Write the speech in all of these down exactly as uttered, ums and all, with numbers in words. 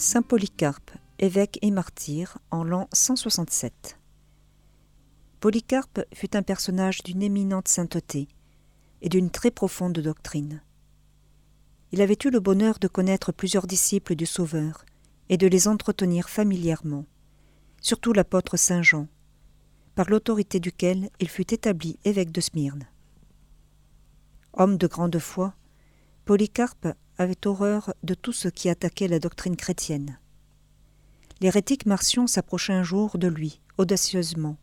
Saint Polycarpe, évêque et martyr, en l'an cent soixante-sept. Polycarpe fut un personnage d'une éminente sainteté et d'une très profonde doctrine. Il avait eu le bonheur de connaître plusieurs disciples du Sauveur et de les entretenir familièrement, surtout l'apôtre saint Jean, par l'autorité duquel il fut établi évêque de Smyrne. Homme de grande foi, Polycarpe avait horreur de tout ce qui attaquait la doctrine chrétienne. L'hérétique Marcion s'approcha un jour de lui, audacieusement,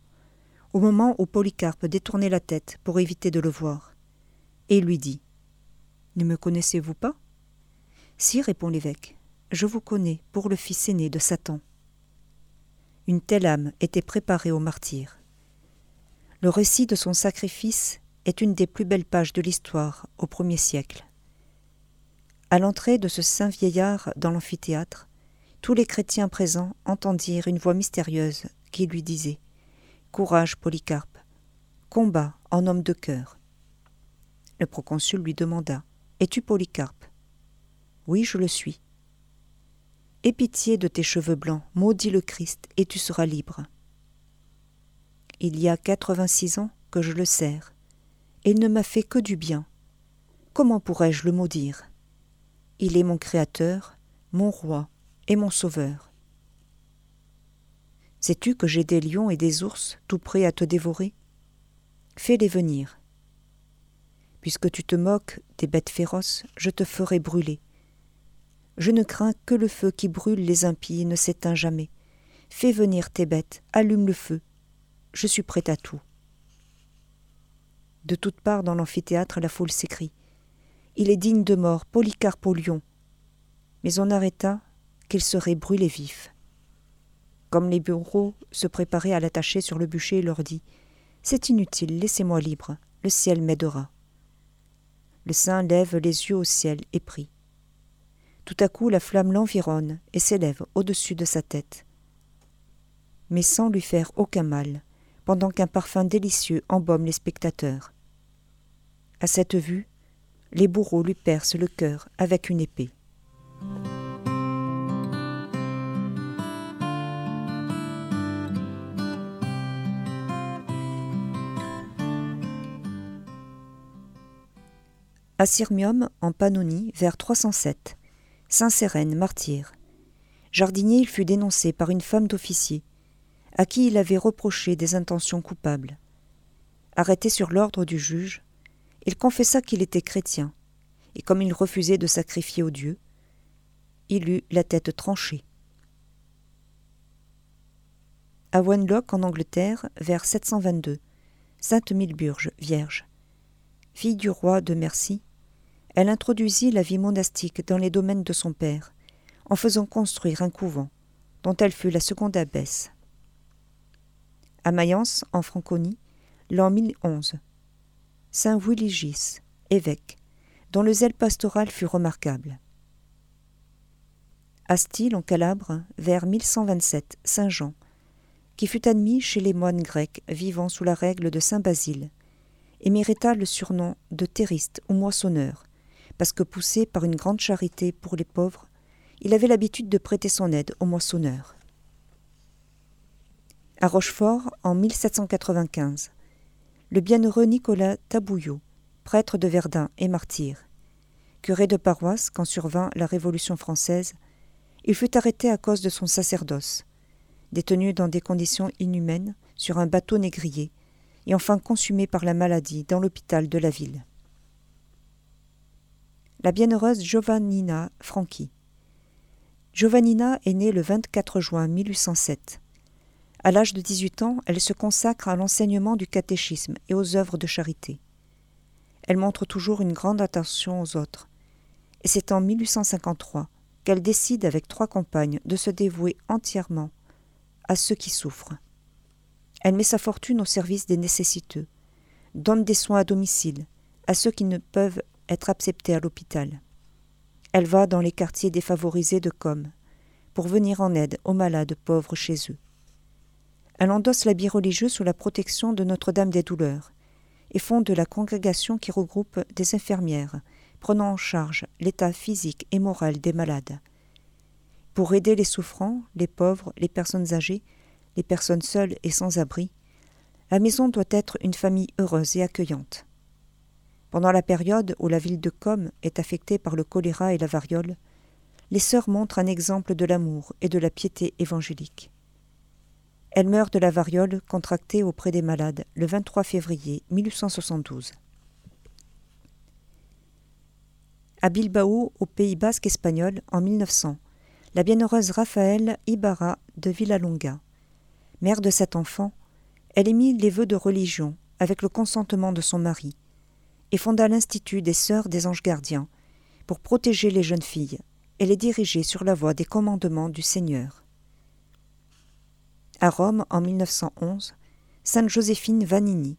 au moment où Polycarpe détournait la tête pour éviter de le voir, et il lui dit « Ne me connaissez-vous pas ?»« Si, répond l'évêque, je vous connais pour le fils aîné de Satan. » Une telle âme était préparée au martyre. Le récit de son sacrifice est une des plus belles pages de l'histoire au premier siècle. À l'entrée de ce saint vieillard dans l'amphithéâtre, tous les chrétiens présents entendirent une voix mystérieuse qui lui disait « Courage, Polycarpe, combat en homme de cœur. » Le proconsul lui demanda « Es-tu Polycarpe ?»« Oui, je le suis. » Aie pitié de tes cheveux blancs, maudit le Christ, et tu seras libre. Il y a quatre-vingt-six ans que je le sers, et il ne m'a fait que du bien. Comment pourrais-je le maudire ? Il est mon Créateur, mon Roi et mon Sauveur. Sais-tu que j'ai des lions et des ours tout prêts à te dévorer ? Fais-les venir. Puisque tu te moques des bêtes féroces, je te ferai brûler. Je ne crains que le feu qui brûle les impies et ne s'éteint jamais. Fais venir tes bêtes, allume le feu. Je suis prêt à tout. De toutes parts dans l'amphithéâtre, la foule s'écrie. Il est digne de mort, Polycarpe au lion. Mais on arrêta qu'il serait brûlé vif. Comme les bourreaux se préparaient à l'attacher sur le bûcher, il leur dit « C'est inutile, laissez-moi libre, le ciel m'aidera. » Le saint lève les yeux au ciel et prie. Tout à coup, la flamme l'environne et s'élève au-dessus de sa tête. Mais sans lui faire aucun mal, pendant qu'un parfum délicieux embaume les spectateurs. À cette vue, les bourreaux lui percent le cœur avec une épée. À Sirmium, en Pannonie, vers trois cent sept, Saint-Sérène, martyr. Jardinier, il fut dénoncé par une femme d'officier, à qui il avait reproché des intentions coupables. Arrêté sur l'ordre du juge, il confessa qu'il était chrétien, et comme il refusait de sacrifier aux dieux, il eut la tête tranchée. À Wenlock, en Angleterre, vers sept cent vingt-deux, sainte Milburge, vierge. Fille du roi de Mercie, elle introduisit la vie monastique dans les domaines de son père, en faisant construire un couvent, dont elle fut la seconde abbesse. À Mayence, en Franconie, l'an mille onze, saint Willigis, évêque, dont le zèle pastoral fut remarquable. À Stille, en Calabre, vers mille cent vingt-sept, saint Jean, qui fut admis chez les moines grecs vivant sous la règle de saint Basile, et mérita le surnom de terriste ou moissonneur, parce que poussé par une grande charité pour les pauvres, il avait l'habitude de prêter son aide aux moissonneurs. À Rochefort, en mille sept cent quatre-vingt-quinze, le bienheureux Nicolas Tabouillot, prêtre de Verdun et martyr, curé de paroisse quand survint la Révolution française, il fut arrêté à cause de son sacerdoce, détenu dans des conditions inhumaines sur un bateau négrier, et enfin consumé par la maladie dans l'hôpital de la ville. La bienheureuse Giovannina Franqui. Giovannina est née le vingt-quatre juin mille huit cent sept. À l'âge de dix-huit ans, elle se consacre à l'enseignement du catéchisme et aux œuvres de charité. Elle montre toujours une grande attention aux autres, et c'est en mille huit cent cinquante-trois qu'elle décide avec trois compagnes de se dévouer entièrement à ceux qui souffrent. Elle met sa fortune au service des nécessiteux, donne des soins à domicile, à ceux qui ne peuvent être acceptés à l'hôpital. Elle va dans les quartiers défavorisés de Côme pour venir en aide aux malades pauvres chez eux. Elle endosse l'habit religieux sous la protection de Notre-Dame des Douleurs et fonde la congrégation qui regroupe des infirmières prenant en charge l'état physique et moral des malades. pour aider les souffrants, les pauvres, les personnes âgées, les personnes seules et sans abri. La maison doit être une famille heureuse et accueillante. Pendant la période où la ville de Côme est affectée par le choléra et la variole, les sœurs montrent un exemple de l'amour et de la piété évangélique. Elle meurt de la variole contractée auprès des malades le vingt-trois février mille huit cent soixante-douze. À Bilbao, au Pays basque espagnol, en mille neuf cents, la bienheureuse Raphaëlle Ibarra de Villalonga, mère de sept enfants, elle émit les vœux de religion avec le consentement de son mari et fonda l'Institut des Sœurs des Anges Gardiens pour protéger les jeunes filles et les diriger sur la voie des commandements du Seigneur. À Rome, en mille neuf cent onze, sainte Joséphine Vanini,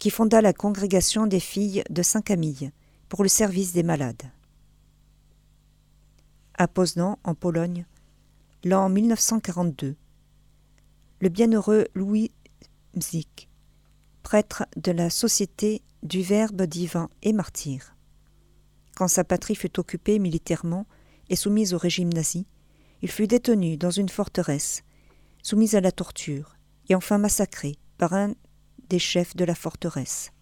qui fonda la Congrégation des Filles de Saint-Camille pour le service des malades. À Poznan, en Pologne, l'an mille neuf cent quarante-deux, le bienheureux Louis Mzik, prêtre de la Société du Verbe Divin et martyr. Quand sa patrie fut occupée militairement et soumise au régime nazi, il fut détenu dans une forteresse, soumise à la torture et enfin massacrée par un des chefs de la forteresse.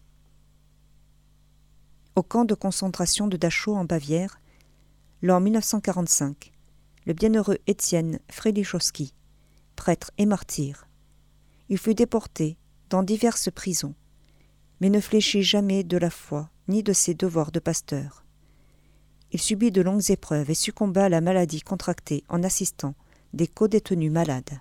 Au camp de concentration de Dachau en Bavière, l'an mille neuf cent quarante-cinq, le bienheureux Étienne Frélichowski, prêtre et martyr, il fut déporté dans diverses prisons, mais ne fléchit jamais de la foi ni de ses devoirs de pasteur. Il subit de longues épreuves et succomba à la maladie contractée en assistant des codétenus malades.